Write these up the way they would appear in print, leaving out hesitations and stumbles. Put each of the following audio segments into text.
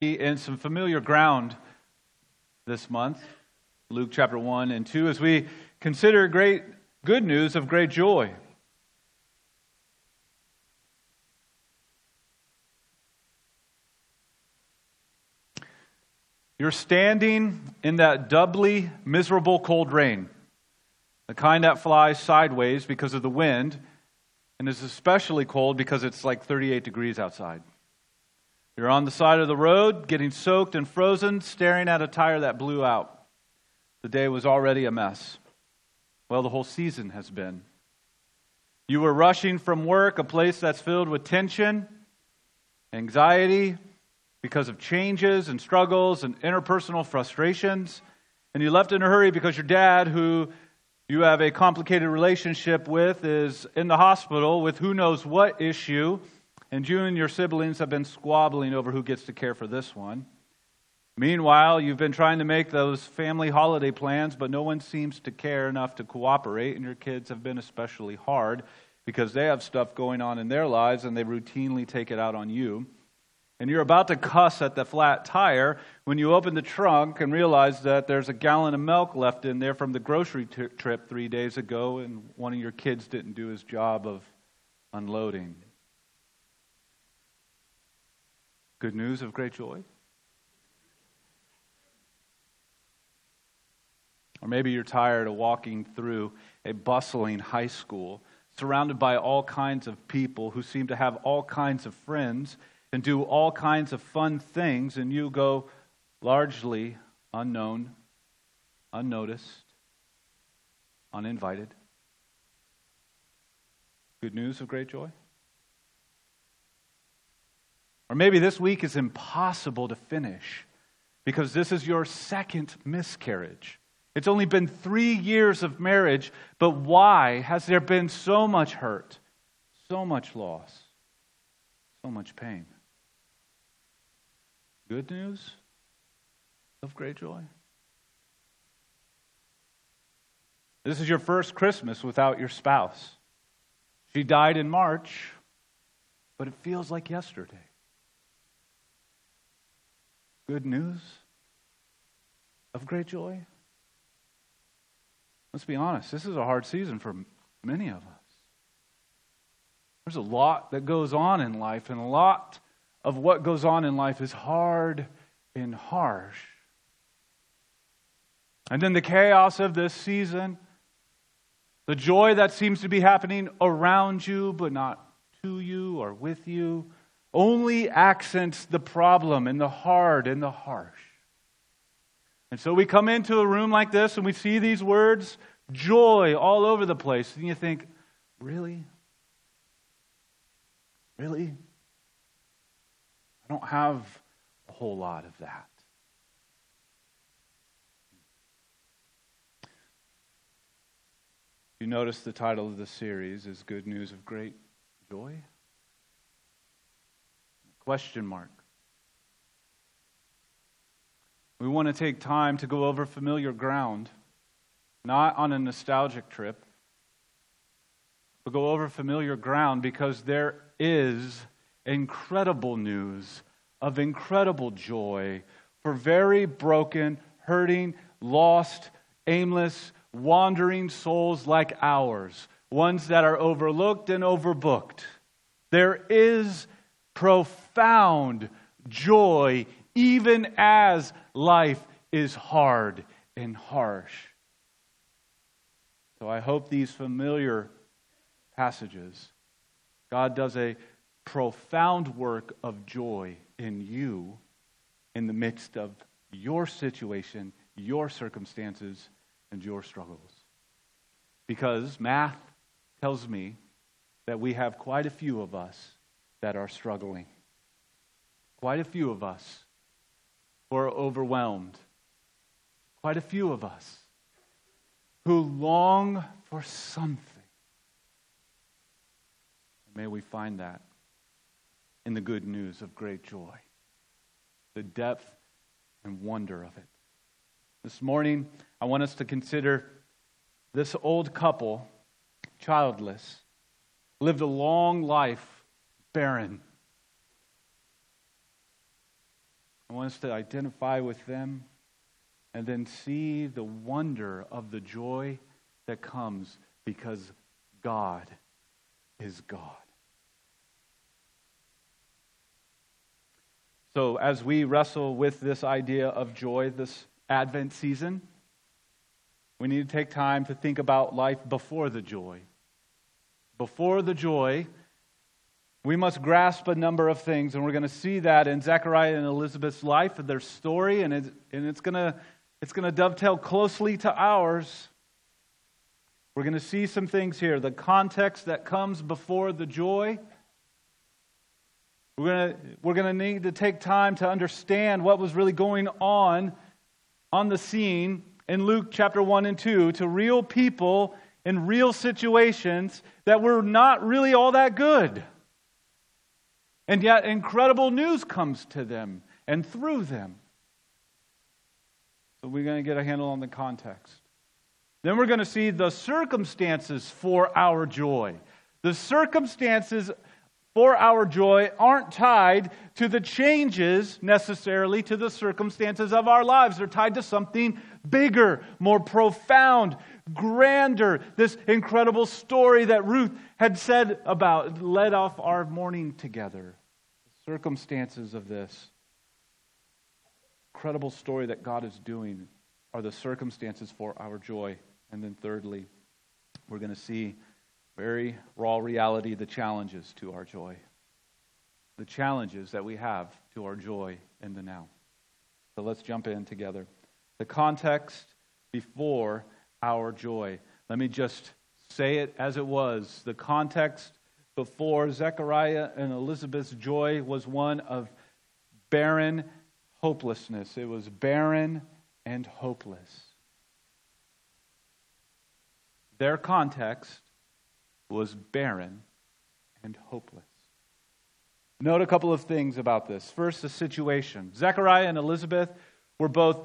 In some familiar ground this month, Luke chapter 1 and 2, as we consider great good news of great joy. You're standing in that doubly miserable cold rain, the kind that flies sideways because of the wind, and is especially cold because it's like 38 degrees outside. You're on the side of the road, getting soaked and frozen, staring at a tire that blew out. The day was already a mess. Well, the whole season has been. You were rushing from work, a place that's filled with tension, anxiety, because of changes and struggles and interpersonal frustrations. And you left in a hurry because your dad, who you have a complicated relationship with, is in the hospital with who knows what issue. And you and your siblings have been squabbling over who gets to care for this one. Meanwhile, you've been trying to make those family holiday plans, but no one seems to care enough to cooperate, and your kids have been especially hard because they have stuff going on in their lives, and they routinely take it out on you. And you're about to cuss at the flat tire when you open the trunk and realize that there's a gallon of milk left in there from the grocery trip 3 days ago, and one of your kids didn't do his job of unloading. Good news of great joy. Or maybe you're tired of walking through a bustling high school surrounded by all kinds of people who seem to have all kinds of friends and do all kinds of fun things, and you go largely unknown, unnoticed, uninvited. Good news of great joy. Or maybe this week is impossible to finish because this is your second miscarriage. It's only been 3 years of marriage, but why has there been so much hurt, so much loss, so much pain? Good news of great joy. This is your first Christmas without your spouse. She died in March, but it feels like yesterday. Good news of great joy. Let's be honest, this is a hard season for many of us. There's a lot that goes on in life, and a lot of what goes on in life is hard and harsh. And then the chaos of this season, the joy that seems to be happening around you, but not to you or with you, only accents the problem and the hard and the harsh. And so we come into a room like this and we see these words, joy, all over the place. And you think, really? Really? I don't have a whole lot of that. You notice the title of the series is Good News of Great Joy? Question mark. We want to take time to go over familiar ground, not on a nostalgic trip, but go over familiar ground because there is incredible news of incredible joy for very broken, hurting, lost, aimless, wandering souls like ours, ones that are overlooked and overbooked. There is profound joy, even as life is hard and harsh. So I hope these familiar passages, God does a profound work of joy in you in the midst of your situation, your circumstances, and your struggles. Because math tells me that we have quite a few of us that are struggling. Quite a few of us who are overwhelmed. Quite a few of us who long for something. May we find that in the good news of great joy, the depth and wonder of it. This morning, I want us to consider this old couple, childless, lived a long life, barren. I want us to identify with them and then see the wonder of the joy that comes because God is God. So as we wrestle with this idea of joy this Advent season, we need to take time to think about life before the joy. Before the joy, we must grasp a number of things, and we're going to see that in Zechariah and Elizabeth's life, their story, and it's going to dovetail closely to ours. We're going to see some things here, the context that comes before the joy. We're going to need to take time to understand what was really going on the scene in Luke chapter 1 and 2 to real people in real situations that were not really all that good. And yet incredible news comes to them and through them. So we're going to get a handle on the context. Then we're going to see the circumstances for our joy. The circumstances for our joy aren't tied to the changes necessarily to the circumstances of our lives. They're tied to something bigger, more profound, grander. This incredible story that Ruth had said about led off our morning together. The circumstances of this incredible story that God is doing are the circumstances for our joy. And then thirdly, we're going to see very raw reality, the challenges to our joy. The challenges that we have to our joy in the now. So let's jump in together. The context before our joy. Let me just say it as it was. The context before Zechariah and Elizabeth's joy was one of barren hopelessness. It was barren and hopeless. Their context was barren and hopeless. Note a couple of things about this. First, the situation. Zechariah and Elizabeth were both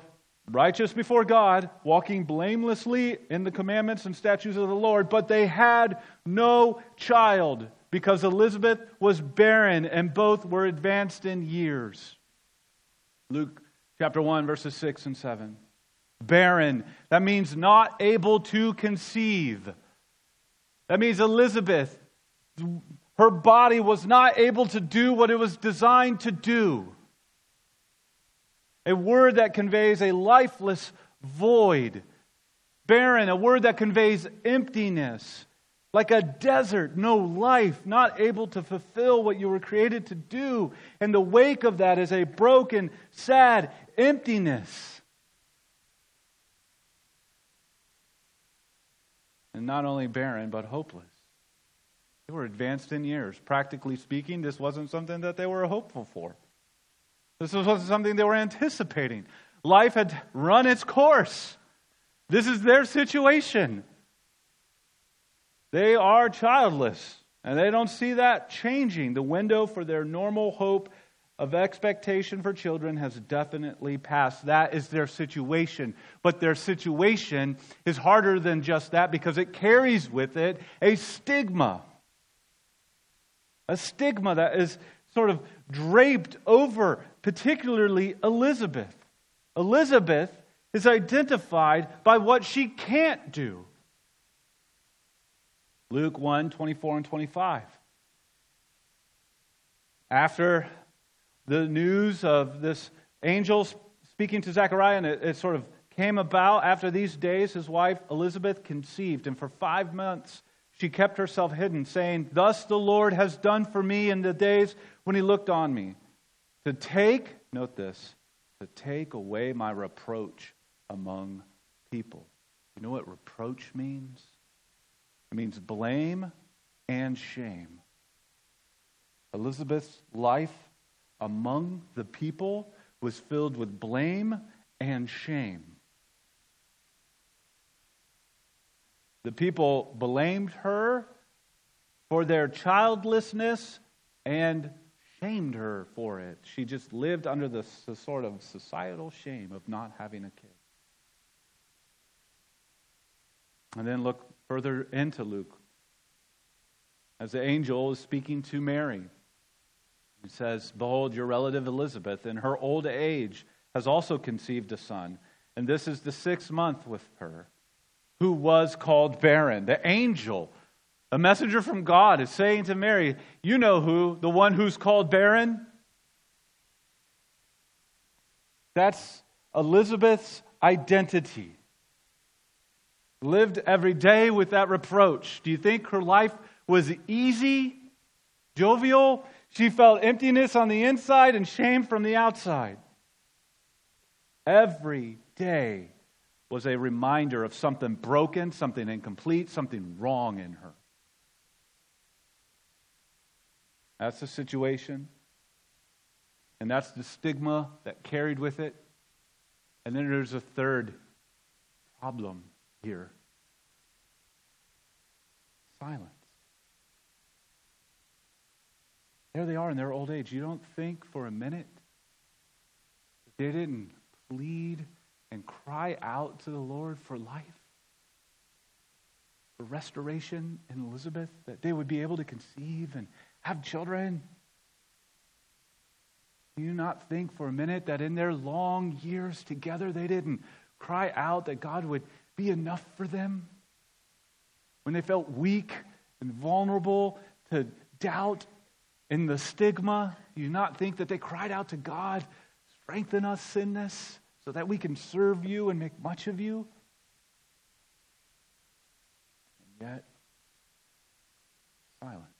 righteous before God, walking blamelessly in the commandments and statutes of the Lord, but they had no child because Elizabeth was barren and both were advanced in years. Luke chapter 1, verses 6 and 7. Barren. That means not able to conceive. That means Elizabeth, her body was not able to do what it was designed to do. A word that conveys a lifeless void. Barren, a word that conveys emptiness. Like a desert, no life, not able to fulfill what you were created to do. And the wake of that is a broken, sad emptiness. And not only barren, but hopeless. They were advanced in years. Practically speaking, this wasn't something that they were hopeful for. This wasn't something they were anticipating. Life had run its course. This is their situation. They are childless, and they don't see that changing. The window for their normal hope of expectation for children has definitely passed. That is their situation. But their situation is harder than just that because it carries with it a stigma. A stigma that is sort of draped over, particularly Elizabeth. Elizabeth is identified by what she can't do. Luke 1, 24 and 25. After the news of this angel speaking to Zechariah, and it sort of came about after these days, his wife Elizabeth conceived, and for 5 months she kept herself hidden, saying, "Thus the Lord has done for me in the days when he looked on me, to take," note this, "to take away my reproach among people." You know what reproach means? It means blame and shame. Elizabeth's life among the people was filled with blame and shame. The people blamed her for their childlessness and shamed her for it. She just lived under the sort of societal shame of not having a kid. And then look further into Luke as the angel is speaking to Mary. It says, "Behold, your relative Elizabeth, in her old age, has also conceived a son, and this is the 6th month with her, who was called barren." The angel, a messenger from God, is saying to Mary, "You know who, the one who's called barren? That's Elizabeth's identity. Lived every day with that reproach. Do you think her life was easy, jovial? She felt emptiness on the inside and shame from the outside. Every day was a reminder of something broken, something incomplete, something wrong in her. That's the situation. And that's the stigma that carried with it. And then there's a third problem here. Silence. There they are in their old age. You don't think for a minute they didn't plead and cry out to the Lord for life, for restoration in Elizabeth, that they would be able to conceive and have children? Do you not think for a minute that in their long years together they didn't cry out that God would be enough for them? When they felt weak and vulnerable to doubt and the stigma, do you not think that they cried out to God, "Strengthen us in this, so that we can serve you and make much of you"? And yet, silence.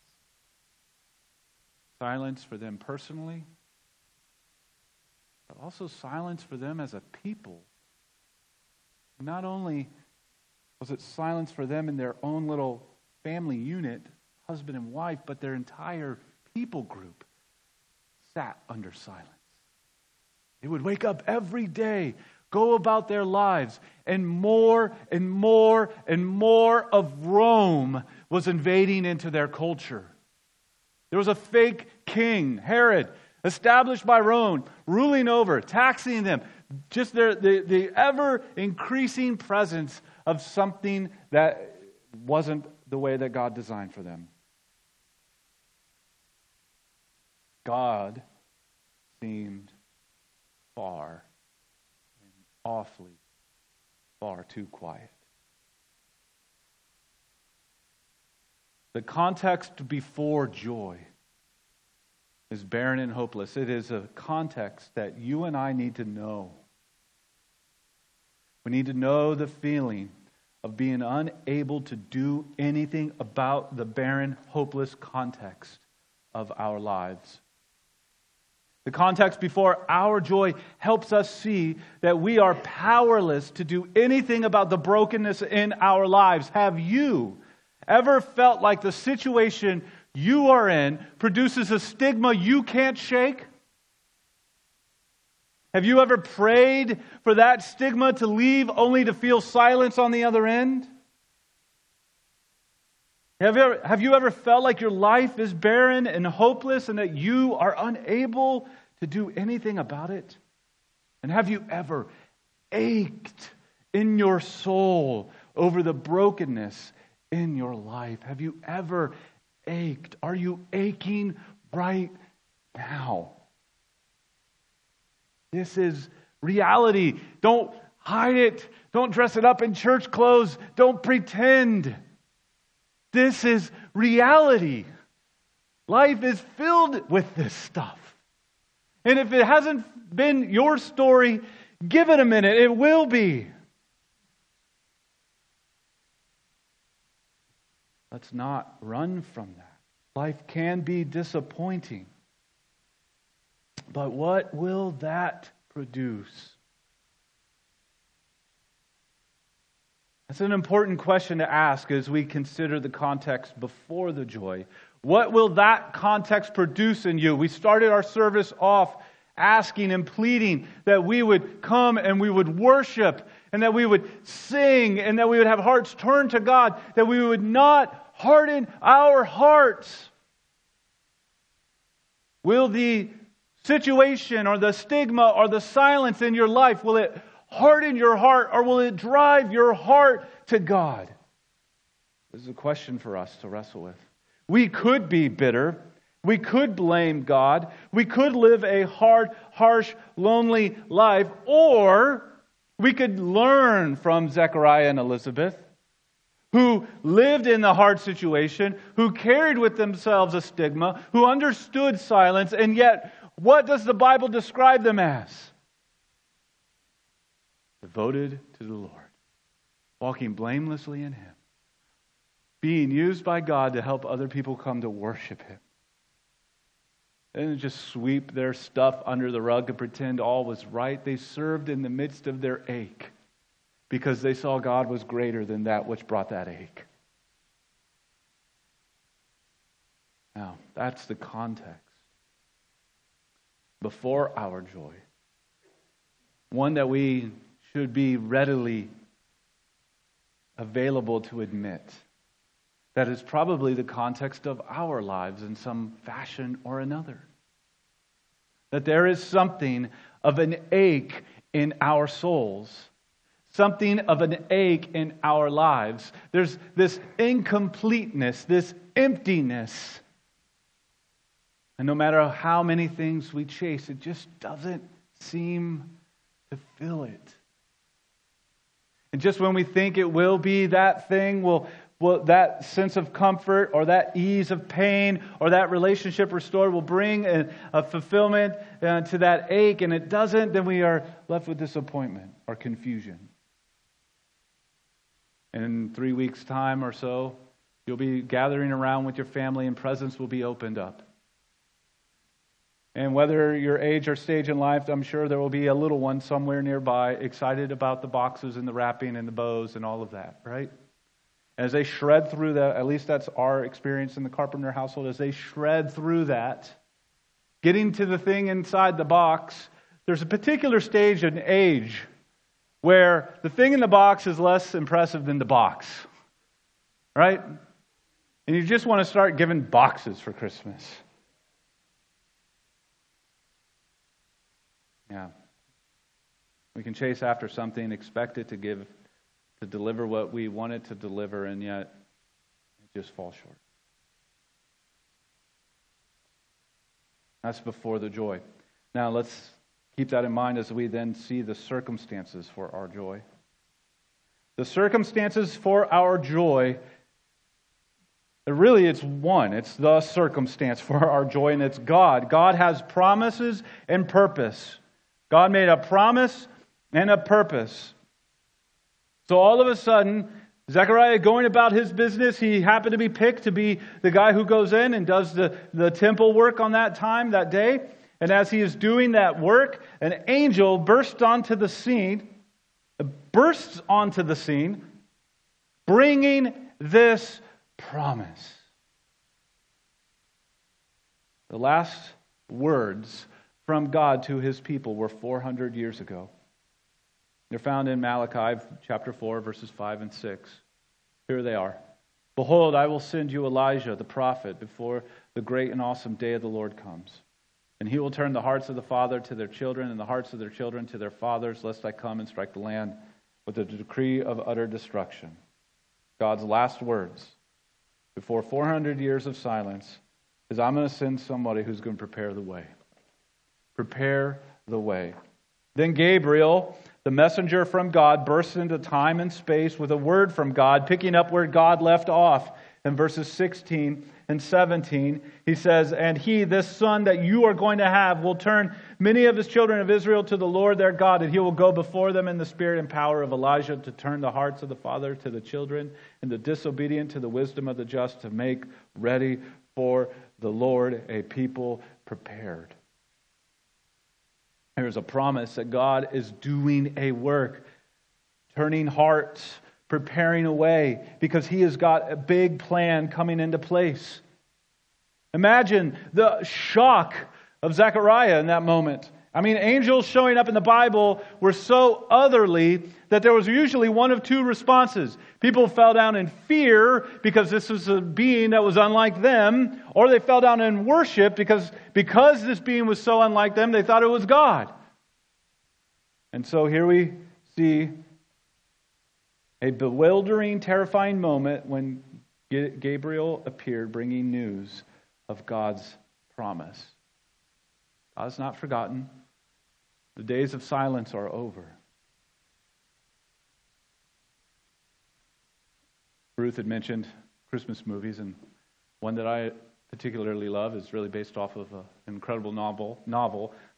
Silence for them personally, but also silence for them as a people. Not only was it silence for them in their own little family unit, husband and wife, but their entire people group sat under silence. They would wake up every day, go about their lives, and more and more and more of Rome was invading into their culture. There was a fake king, Herod, established by Rome, ruling over, taxing them. Just the ever-increasing presence of something that wasn't the way that God designed for them. God seemed far and awfully far too quiet. The context before joy is barren and hopeless. It is a context that you and I need to know. We need to know the feeling of being unable to do anything about the barren, hopeless context of our lives. The context before our joy helps us see that we are powerless to do anything about the brokenness in our lives. Have you ever felt like the situation you are in produces a stigma you can't shake? Have you ever prayed for that stigma to leave only to feel silence on the other end? Have you ever felt like your life is barren and hopeless and that you are unable to do anything about it? And have you ever ached in your soul over the brokenness in your life? Have you ever ached? Are you aching right now? This is reality. Don't hide it. Don't dress it up in church clothes. Don't pretend. This is reality. Life is filled with this stuff. And if it hasn't been your story, give it a minute. It will be. Let's not run from that. Life can be disappointing. But what will that produce? That's an important question to ask as we consider the context before the joy. What will that context produce in you? We started our service off asking and pleading that we would come and we would worship and that we would sing and that we would have hearts turned to God, that we would not harden our hearts. Will the situation or the stigma or the silence in your life, will it harden your heart, or will it drive your heart to God? This is a question for us to wrestle with. We could be bitter. We could blame God. We could live a hard, harsh, lonely life. Or we could learn from Zechariah and Elizabeth, who lived in the hard situation, who carried with themselves a stigma, who understood silence, and yet, what does the Bible describe them as? Devoted to the Lord, walking blamelessly in Him, being used by God to help other people come to worship Him. They didn't just sweep their stuff under the rug and pretend all was right. They served in the midst of their ache because they saw God was greater than that which brought that ache. Now, that's the context. Before our joy, one that we should be readily available to admit. That is probably the context of our lives in some fashion or another. That there is something of an ache in our souls, something of an ache in our lives. There's this incompleteness, this emptiness. And no matter how many things we chase, it just doesn't seem to fill it. And just when we think it will be that thing, well, that sense of comfort or that ease of pain or that relationship restored will bring a fulfillment to that ache, and it doesn't, then we are left with disappointment or confusion. And in 3 weeks' time or so, you'll be gathering around with your family and presents will be opened up. And whether your age or stage in life, I'm sure there will be a little one somewhere nearby excited about the boxes and the wrapping and the bows and all of that, right? As they shred through that, at least that's our experience in the Carpenter household, as they shred through that, getting to the thing inside the box, there's a particular stage and age where the thing in the box is less impressive than the box, right? And you just want to start giving boxes for Christmas. Yeah. We can chase after something, expect it to deliver what we wanted to deliver, and yet it just falls short. That's before the joy. Now let's keep that in mind as we then see the circumstances for our joy. The circumstances for our joy, really it's one. It's the circumstance for our joy, and it's God. God has promises and purpose. God made a promise and a purpose. So all of a sudden, Zechariah going about his business, he happened to be picked to be the guy who goes in and does the temple work on that day. And as he is doing that work, an angel bursts onto the scene, bringing this promise. The last words from God to his people were 400 years ago. They're found in Malachi chapter 4, verses 5 and 6. Here they are. Behold, I will send you Elijah, the prophet, before the great and awesome day of the Lord comes. And he will turn the hearts of the father to their children and the hearts of their children to their fathers, lest I come and strike the land with a decree of utter destruction. God's last words, before 400 years of silence, is I'm going to send somebody who's going to prepare the way. Prepare the way. Then Gabriel, the messenger from God, bursts into time and space with a word from God, picking up where God left off in verses 16 and 17. He says, and he, this son that you are going to have, will turn many of his children of Israel to the Lord their God, and he will go before them in the spirit and power of Elijah to turn the hearts of the father to the children and the disobedient to the wisdom of the just, to make ready for the Lord a people prepared. There's a promise that God is doing a work, turning hearts, preparing a way, because He has got a big plan coming into place. Imagine the shock of Zechariah in that moment. I mean, angels showing up in the Bible were so otherly that there was usually one of two responses. People fell down in fear because this was a being that was unlike them, or they fell down in worship because this being was so unlike them, they thought it was God. And so here we see a bewildering, terrifying moment when Gabriel appeared bringing news of God's promise. God's not forgotten. The days of silence are over. Ruth had mentioned Christmas movies, and one that I particularly love is really based off of an incredible novel,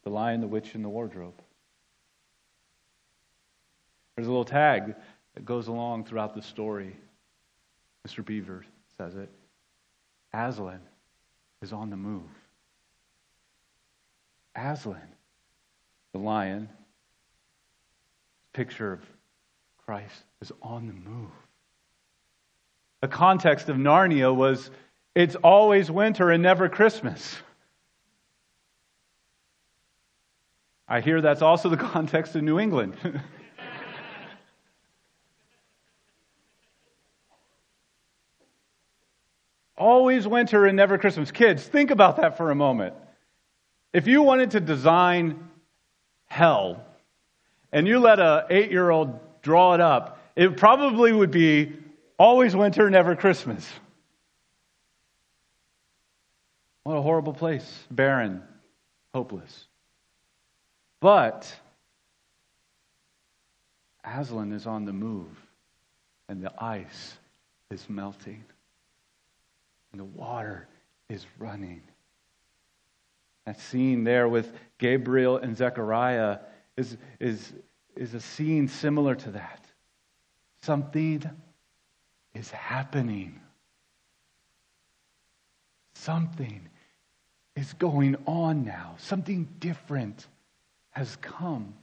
The Lion, the Witch, and the Wardrobe. There's a little tag that goes along throughout the story. Mr. Beaver says it. Aslan is on the move. Aslan, the lion, picture of Christ, is on the move. The context of Narnia was it's always winter and never Christmas. I hear that's also the context of New England. Always winter and never Christmas. Kids, think about that for a moment. If you wanted to design hell and you let an 8-year-old draw it up, it probably would be always winter, never Christmas. What a horrible place. Barren, hopeless. But Aslan is on the move and the ice is melting. And the water is running. That scene there with Gabriel and Zechariah is a scene similar to that. Something is happening. Something is going on now. Something different has come.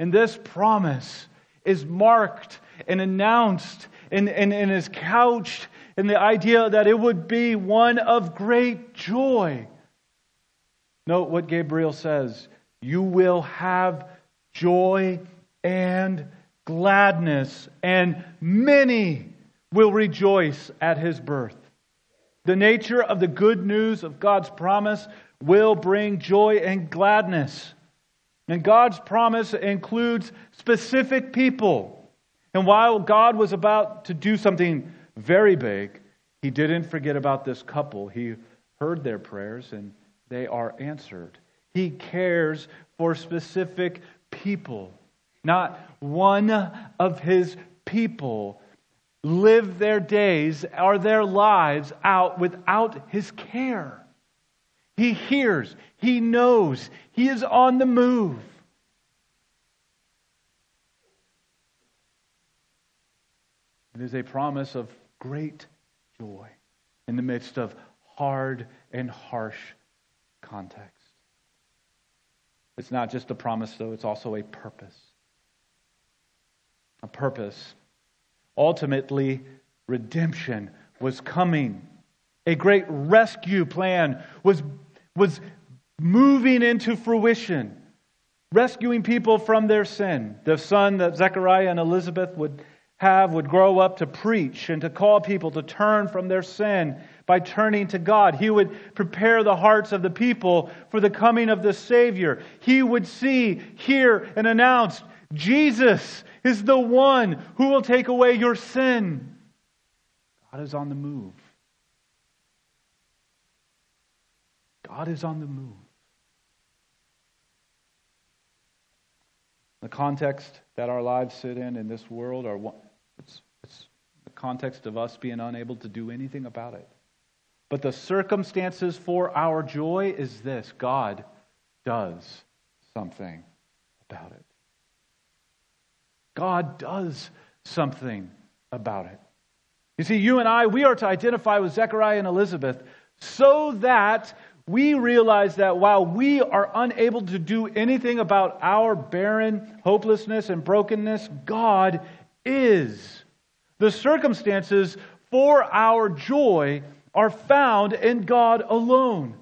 And this promise is marked and announced and is couched in the idea that it would be one of great joy. Note what Gabriel says. You will have joy and gladness, and many will rejoice at his birth. The nature of the good news of God's promise will bring joy and gladness. And God's promise includes specific people. And while God was about to do something very big, he didn't forget about this couple. He heard their prayers and they are answered. He cares for specific people. Not one of his people live their days or their lives out without his care. He hears, he knows, he is on the move. It is a promise of great joy in the midst of hard and harsh context. It's not just a promise, though. It's also a purpose. A purpose. Ultimately, redemption was coming. A great rescue plan was moving into fruition, rescuing people from their sin. The son that Zechariah and Elizabeth would grow up to preach and to call people to turn from their sin by turning to God. He would prepare the hearts of the people for the coming of the Savior. He would see, hear, and announce, Jesus is the one who will take away your sin. God is on the move. God is on the move. The context that our lives sit in this world are one. It's the context of us being unable to do anything about it. But the circumstances for our joy is this. God does something about it. God does something about it. You see, you and I, we are to identify with Zechariah and Elizabeth so that we realize that while we are unable to do anything about our barren hopelessness and brokenness, God is. The circumstances for our joy are found in God alone.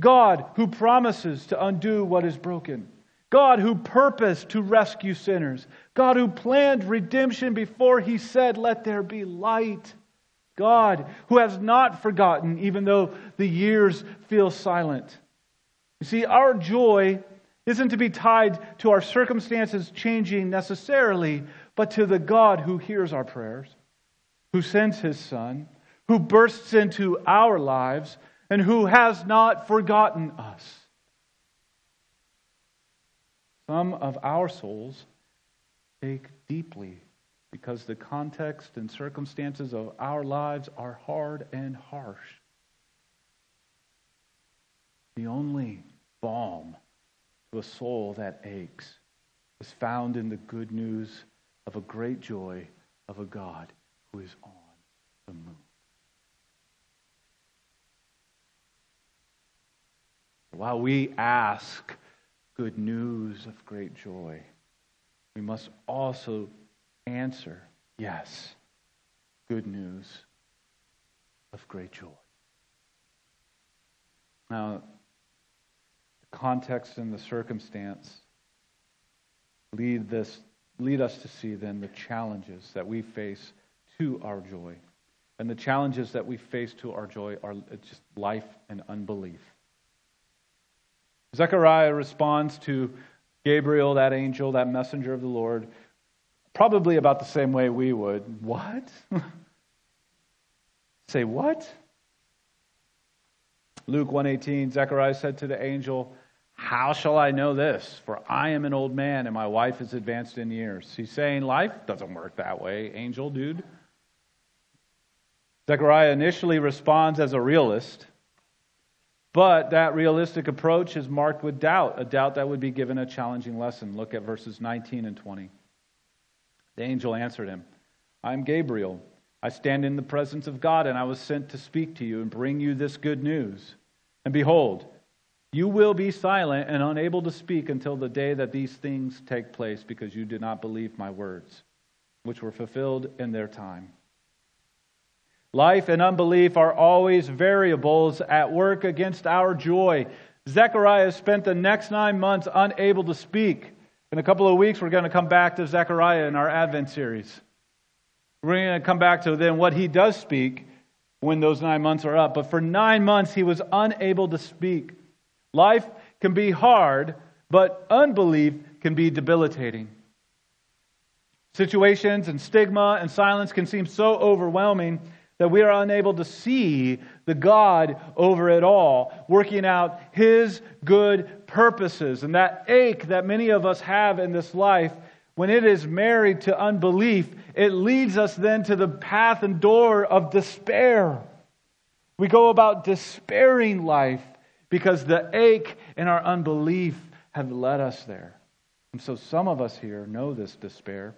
God who promises to undo what is broken. God who purposed to rescue sinners. God who planned redemption before he said, "Let there be light." God who has not forgotten even though the years feel silent. You see, our joy isn't to be tied to our circumstances changing necessarily, but to the God who hears our prayers, who sends his Son, who bursts into our lives, and who has not forgotten us. Some of our souls ache deeply because the context and circumstances of our lives are hard and harsh. The only balm to a soul that aches is found in the good news of a great joy of a God who is on the move. While we ask good news of great joy, we must also answer, yes, good news of great joy. Now, the context and the circumstance lead us to see then the challenges that we face to our joy. And the challenges that we face to our joy are just life and unbelief. Zechariah responds to Gabriel, that angel, that messenger of the Lord, probably about the same way we would. What? Say what? Luke 1:18, Zechariah said to the angel, "How shall I know this? For I am an old man and my wife is advanced in years." He's saying life doesn't work that way, angel dude. Zechariah initially responds as a realist, but that realistic approach is marked with doubt, a doubt that would be given a challenging lesson. Look at verses 19 and 20. The angel answered him, "I am Gabriel. I stand in the presence of God, and I was sent to speak to you and bring you this good news. And behold, you will be silent and unable to speak until the day that these things take place, because you did not believe my words, which were fulfilled in their time." Life and unbelief are always variables at work against our joy. Zechariah spent the next 9 months unable to speak. In a couple of weeks, we're going to come back to Zechariah in our Advent series. We're going to come back to then what he does speak when those 9 months are up. But for 9 months, he was unable to speak. Life can be hard, but unbelief can be debilitating. Situations and stigma and silence can seem so overwhelming that we are unable to see the God over it all, working out His good purposes. And that ache that many of us have in this life, when it is married to unbelief, it leads us then to the path and door of despair. We go about despairing life because the ache and our unbelief have led us there. And so some of us here know this despair,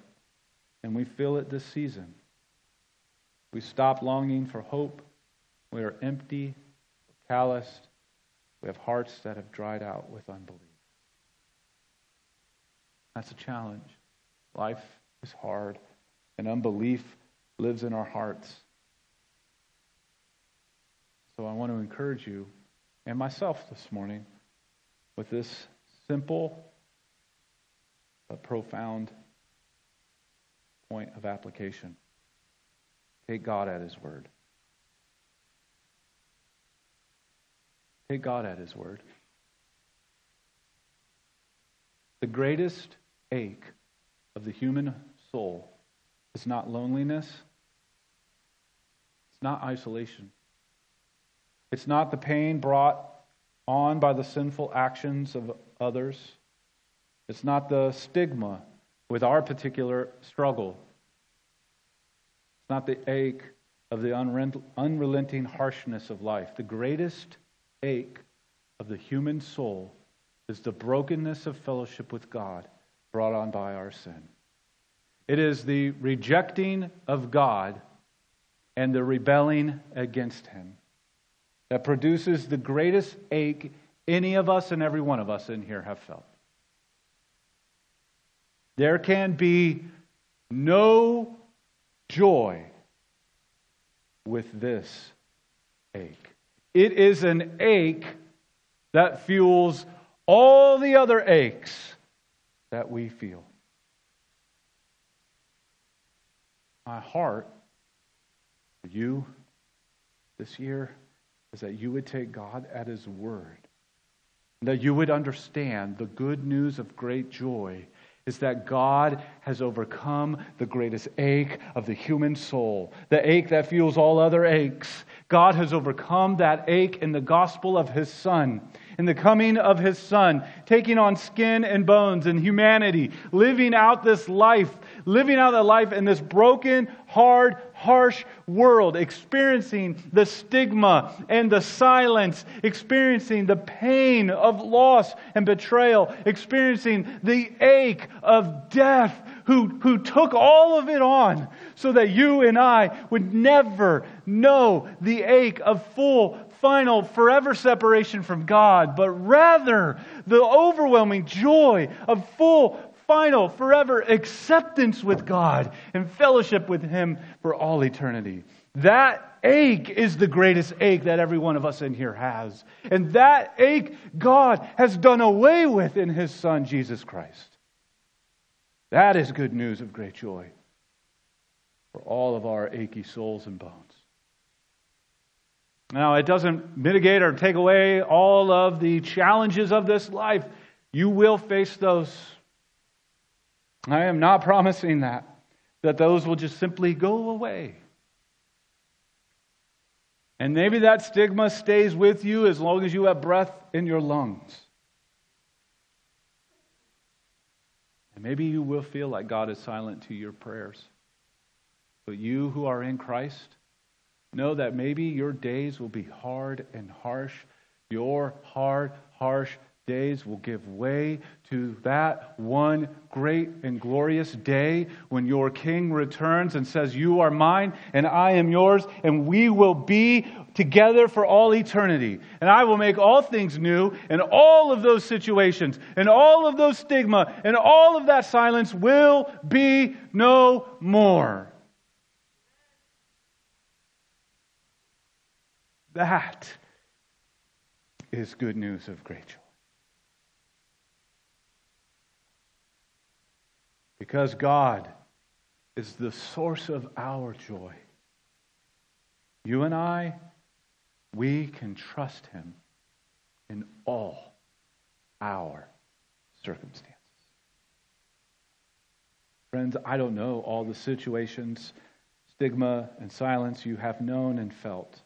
and we feel it this season. We stop longing for hope. We are empty, calloused. We have hearts that have dried out with unbelief. That's a challenge. Life is hard, and unbelief lives in our hearts. So I want to encourage you and myself this morning with this simple but profound point of application. Take God at His word. Take God at His word. The greatest ache of the human soul is not loneliness. It's not isolation. It's not the pain brought on by the sinful actions of others. It's not the stigma with our particular struggle. It's not the ache of the unrelenting harshness of life. The greatest ache of the human soul is the brokenness of fellowship with God brought on by our sin. It is the rejecting of God and the rebelling against Him that produces the greatest ache any of us and every one of us in here have felt. There can be no joy with this ache. It is an ache that fuels all the other aches that we feel. My heart for you this year is that you would take God at His word, that you would understand the good news of great joy is that God has overcome the greatest ache of the human soul, the ache that fuels all other aches. God has overcome that ache in the gospel of His Son, in the coming of His Son, taking on skin and bones and humanity, living out the life in this broken, hard, harsh world, experiencing the stigma and the silence, experiencing the pain of loss and betrayal, experiencing the ache of death, who took all of it on so that you and I would never know the ache of full, final, forever separation from God, but rather the overwhelming joy of full, final, forever acceptance with God and fellowship with Him for all eternity. That ache is the greatest ache that every one of us in here has. And that ache God has done away with in His Son, Jesus Christ. That is good news of great joy for all of our achy souls and bones. Now, it doesn't mitigate or take away all of the challenges of this life. You will face those. I am not promising that those will just simply go away. And maybe that stigma stays with you as long as you have breath in your lungs. And maybe you will feel like God is silent to your prayers. But you who are in Christ know that maybe your days will be hard and harsh. Your hard, harsh days will give way to that one great and glorious day when your King returns and says, "You are mine and I am yours, and we will be together for all eternity. And I will make all things new," and all of those situations and all of those stigma and all of that silence will be no more. That is good news of great joy. Because God is the source of our joy, you and I, we can trust Him in all our circumstances. Friends, I don't know all the situations, stigma, and silence you have known and felt.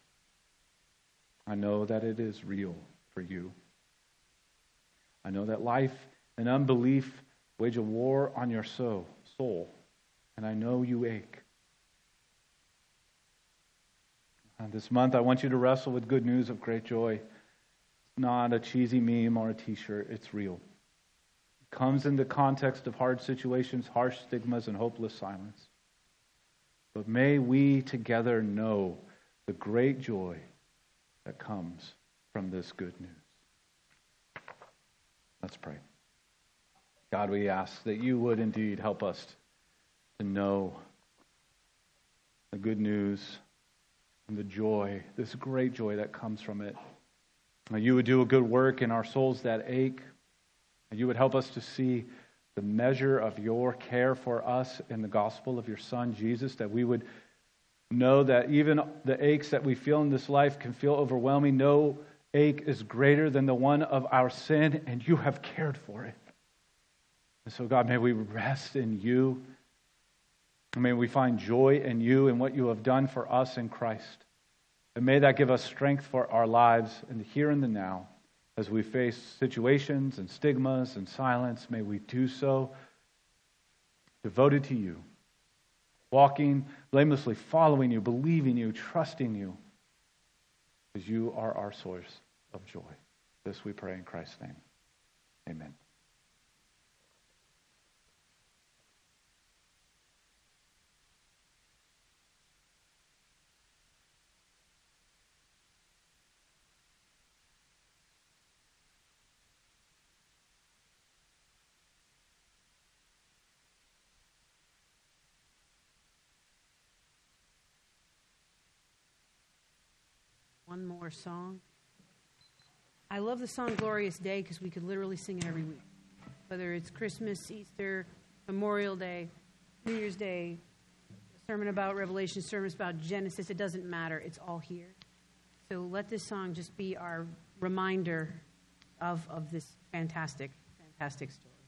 I know that it is real for you. I know that life and unbelief wage a war on your soul, and I know you ache. And this month, I want you to wrestle with good news of great joy. It's not a cheesy meme or a t-shirt. It's real. It comes in the context of hard situations, harsh stigmas, and hopeless silence. But may we together know the great joy that comes from this good news. Let's pray. God, we ask that you would indeed help us to know the good news and the joy, this great joy that comes from it. That you would do a good work in our souls that ache. That you would help us to see the measure of your care for us in the gospel of your Son, Jesus, that we would know that even the aches that we feel in this life can feel overwhelming. No ache is greater than the one of our sin, and you have cared for it. And so, God, may we rest in you. May we find joy in you and what you have done for us in Christ. And may that give us strength for our lives in the here and the now. As we face situations and stigmas and silence, may we do so devoted to you, walking blamelessly, following you, believing you, trusting you, because you are our source of joy. This we pray in Christ's name. Amen. One more song. I love the song Glorious Day because we could literally sing it every week. Whether it's Christmas, Easter, Memorial Day, New Year's Day, a sermon about Revelation, sermons about Genesis, it doesn't matter. It's all here. So let this song just be our reminder of this fantastic, fantastic story.